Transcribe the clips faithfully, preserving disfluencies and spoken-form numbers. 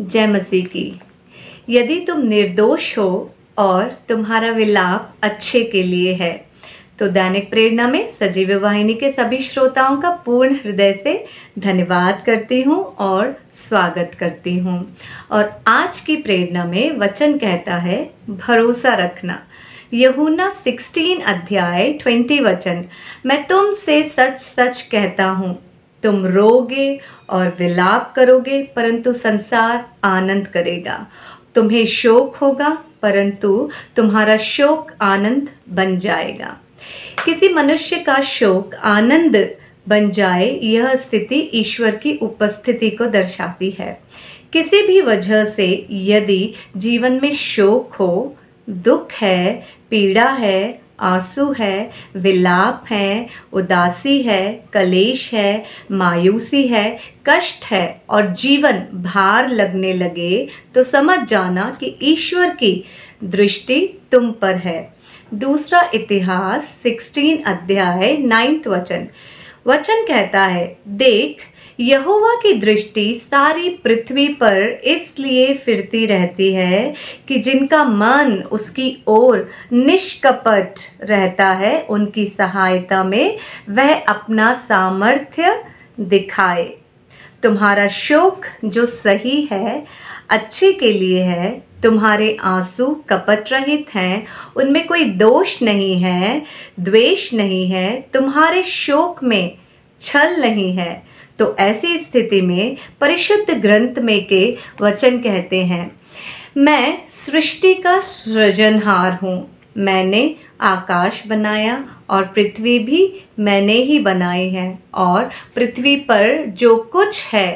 जय मसीह की। यदि तुम निर्दोष हो और तुम्हारा विलाप अच्छे के लिए है तो दैनिक प्रेरणा में सजीव वाहिनी के सभी श्रोताओं का पूर्ण हृदय से धन्यवाद करती हूँ और स्वागत करती हूँ। और आज की प्रेरणा में वचन कहता है भरोसा रखना। यूहन्ना सोलह अध्याय बीस वचन, मैं तुमसे सच सच कहता हूँ तुम रोगे और विलाप करोगे परंतु संसार आनंद करेगा। तुम्हें शोक होगा परंतु तुम्हारा शोक आनंद बन जाएगा। किसी मनुष्य का शोक आनंद बन जाए, यह स्थिति ईश्वर की उपस्थिति को दर्शाती है। किसी भी वजह से यदि जीवन में शोक हो, दुख है, पीड़ा है, आंसू है, विलाप है, उदासी है, कलेश है, मायूसी है, कष्ट है और जीवन भार लगने लगे, तो समझ जाना कि ईश्वर की दृष्टि तुम पर है। दूसरा इतिहास सोलह अध्याय नाइन्थ वचन वचन कहता है, देख यहोवा की दृष्टि सारी पृथ्वी पर इसलिए फिरती रहती है कि जिनका मन उसकी ओर निष्कपट रहता है उनकी सहायता में वह अपना सामर्थ्य दिखाए। तुम्हारा शोक जो सही है, अच्छे के लिए है, तुम्हारे आंसू कपट रहित हैं, उनमें कोई दोष नहीं है, द्वेष नहीं है, तुम्हारे शोक में छल नहीं है, तो ऐसी स्थिति में परिशुद्ध ग्रंथ में के वचन कहते हैं, मैं सृष्टि का सृजनहार हूँ, मैंने आकाश बनाया और पृथ्वी भी मैंने ही बनाई है और पृथ्वी पर जो कुछ है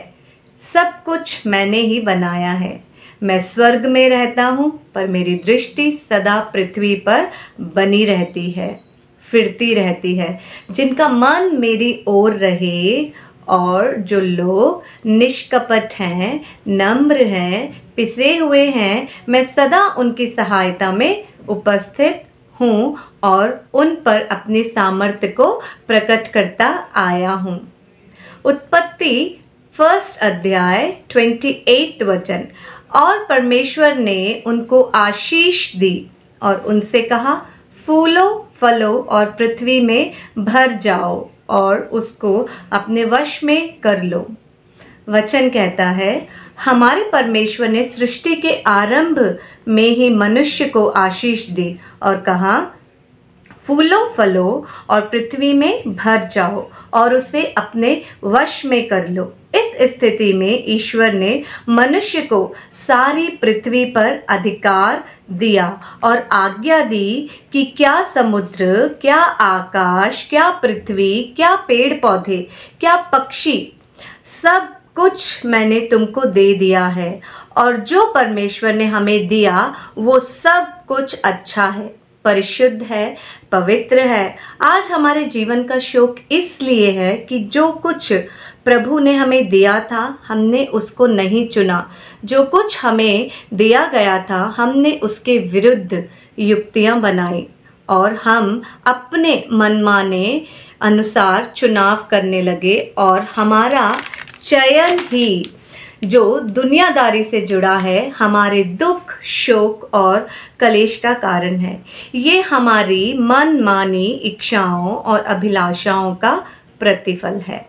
सब कुछ मैंने ही बनाया है। मैं स्वर्ग में रहता हूँ पर मेरी दृष्टि सदा पृथ्वी पर बनी रहती है, फिरती रहती है। जिनका मन मेरी ओर रहे और जो लोग निष्कपट हैं, नम्र हैं, पिसे हुए हैं, मैं सदा उनकी सहायता में उपस्थित हूँ और उन पर अपने सामर्थ्य को प्रकट करता आया हूँ। उत्पत्ति फर्स्ट अध्याय अट्ठाईसवां वचन, और परमेश्वर ने उनको आशीष दी और उनसे कहा, फूलो फलो और पृथ्वी में भर जाओ और उसको अपने वश में कर लो। वचन कहता है, हमारे परमेश्वर ने सृष्टि के आरंभ में ही मनुष्य को आशीष दी और कहा, फूलो फलो और पृथ्वी में भर जाओ और उसे अपने वश में कर लो। इस स्थिति में ईश्वर ने मनुष्य को सारी पृथ्वी पर अधिकार दिया और आज्ञा दी कि क्या समुद्र, क्या आकाश, क्या पृथ्वी, क्या पेड़ पौधे, क्या पक्षी, सब कुछ मैंने तुमको दे दिया है और जो परमेश्वर ने हमें दिया वो सब कुछ अच्छा है, परिशुद्ध है, पवित्र है। आज हमारे जीवन का शोक इसलिए है कि जो कुछ प्रभु ने हमें दिया था हमने उसको नहीं चुना, जो कुछ हमें दिया गया था हमने उसके विरुद्ध युक्तियां बनाई और हम अपने मनमाने अनुसार चुनाव करने लगे और हमारा चयन ही जो दुनियादारी से जुड़ा है हमारे दुख, शोक और कलेश का कारण है। ये हमारी मनमानी इच्छाओं और अभिलाषाओं का प्रतिफल है।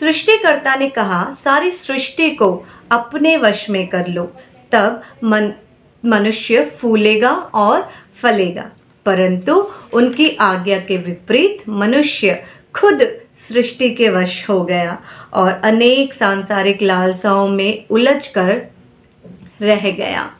सृष्टिकर्ता ने कहा, सारी सृष्टि को अपने वश में कर लो, तब मन मनुष्य फूलेगा और फलेगा, परंतु उनकी आज्ञा के विपरीत मनुष्य खुद सृष्टि के वश हो गया और अनेक सांसारिक लालसाओं में उलझकर रह गया।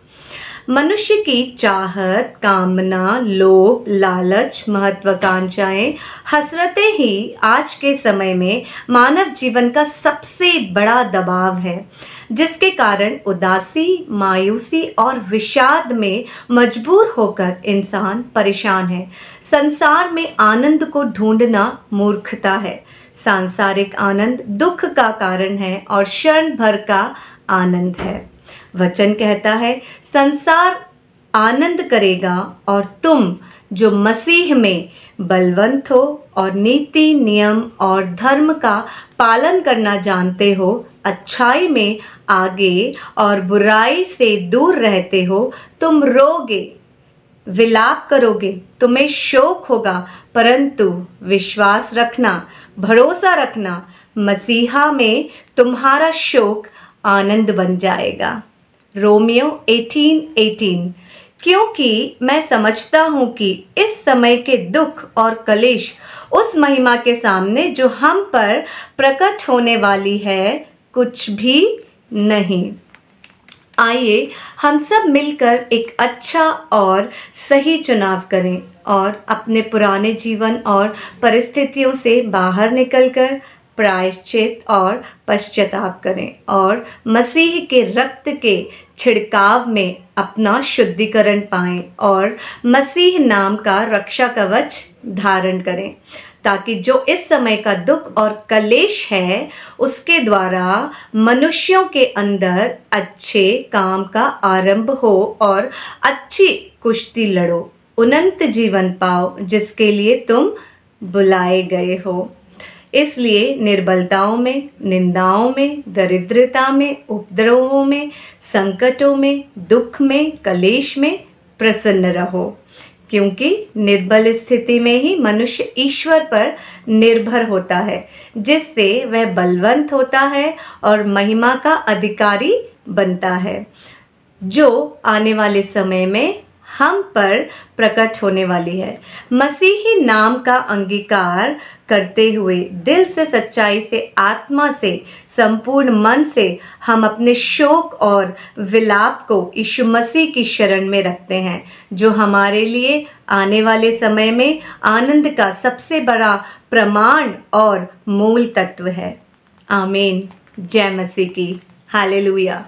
मनुष्य की चाहत, कामना, लोभ, लालच, महत्वाकांक्षाएं, हसरतें ही आज के समय में मानव जीवन का सबसे बड़ा दबाव है, जिसके कारण उदासी, मायूसी और विषाद में मजबूर होकर इंसान परेशान है। संसार में आनंद को ढूंढना मूर्खता है। सांसारिक आनंद दुख का कारण है और क्षण भर का आनंद है। वचन कहता है, संसार आनंद करेगा और तुम जो मसीह में बलवंत हो और नीति, नियम और धर्म का पालन करना जानते हो, अच्छाई में आगे और बुराई से दूर रहते हो, तुम रोगे, विलाप करोगे, तुम्हें शोक होगा, परंतु विश्वास रखना, भरोसा रखना, मसीहा में तुम्हारा शोक आनंद बन जाएगा। रोमियो अठारह अठारह। क्योंकि मैं समझता हूं कि इस समय के दुख और कलेश उस महिमा के सामने जो हम पर प्रकट होने वाली है कुछ भी नहीं। आइए हम सब मिलकर एक अच्छा और सही चुनाव करें और अपने पुराने जीवन और परिस्थितियों से बाहर निकलकर प्रायश्चित और पश्चाताप करें और मसीह के रक्त के छिड़काव में अपना शुद्धिकरण पाएं और मसीह नाम का रक्षा कवच धारण करें, ताकि जो इस समय का दुख और कलेश है उसके द्वारा मनुष्यों के अंदर अच्छे काम का आरंभ हो और अच्छी कुश्ती लड़ो, अनंत जीवन पाओ जिसके लिए तुम बुलाए गए हो। इसलिए निर्बलताओं में, निंदाओं में, दरिद्रता में, उपद्रवों में, संकटों में, दुख में, कलेश में प्रसन्न रहो, क्योंकि निर्बल स्थिति में ही मनुष्य ईश्वर पर निर्भर होता है, जिससे वह बलवंत होता है और महिमा का अधिकारी बनता है, जो आने वाले समय में हम पर प्रकट होने वाली है। मसीही नाम का अंगीकार करते हुए दिल से, सच्चाई से, आत्मा से, संपूर्ण मन से हम अपने शोक और विलाप को यीशु मसीह की शरण में रखते हैं, जो हमारे लिए आने वाले समय में आनंद का सबसे बड़ा प्रमाण और मूल तत्व है। आमीन। जय मसीह की। हालेलुया।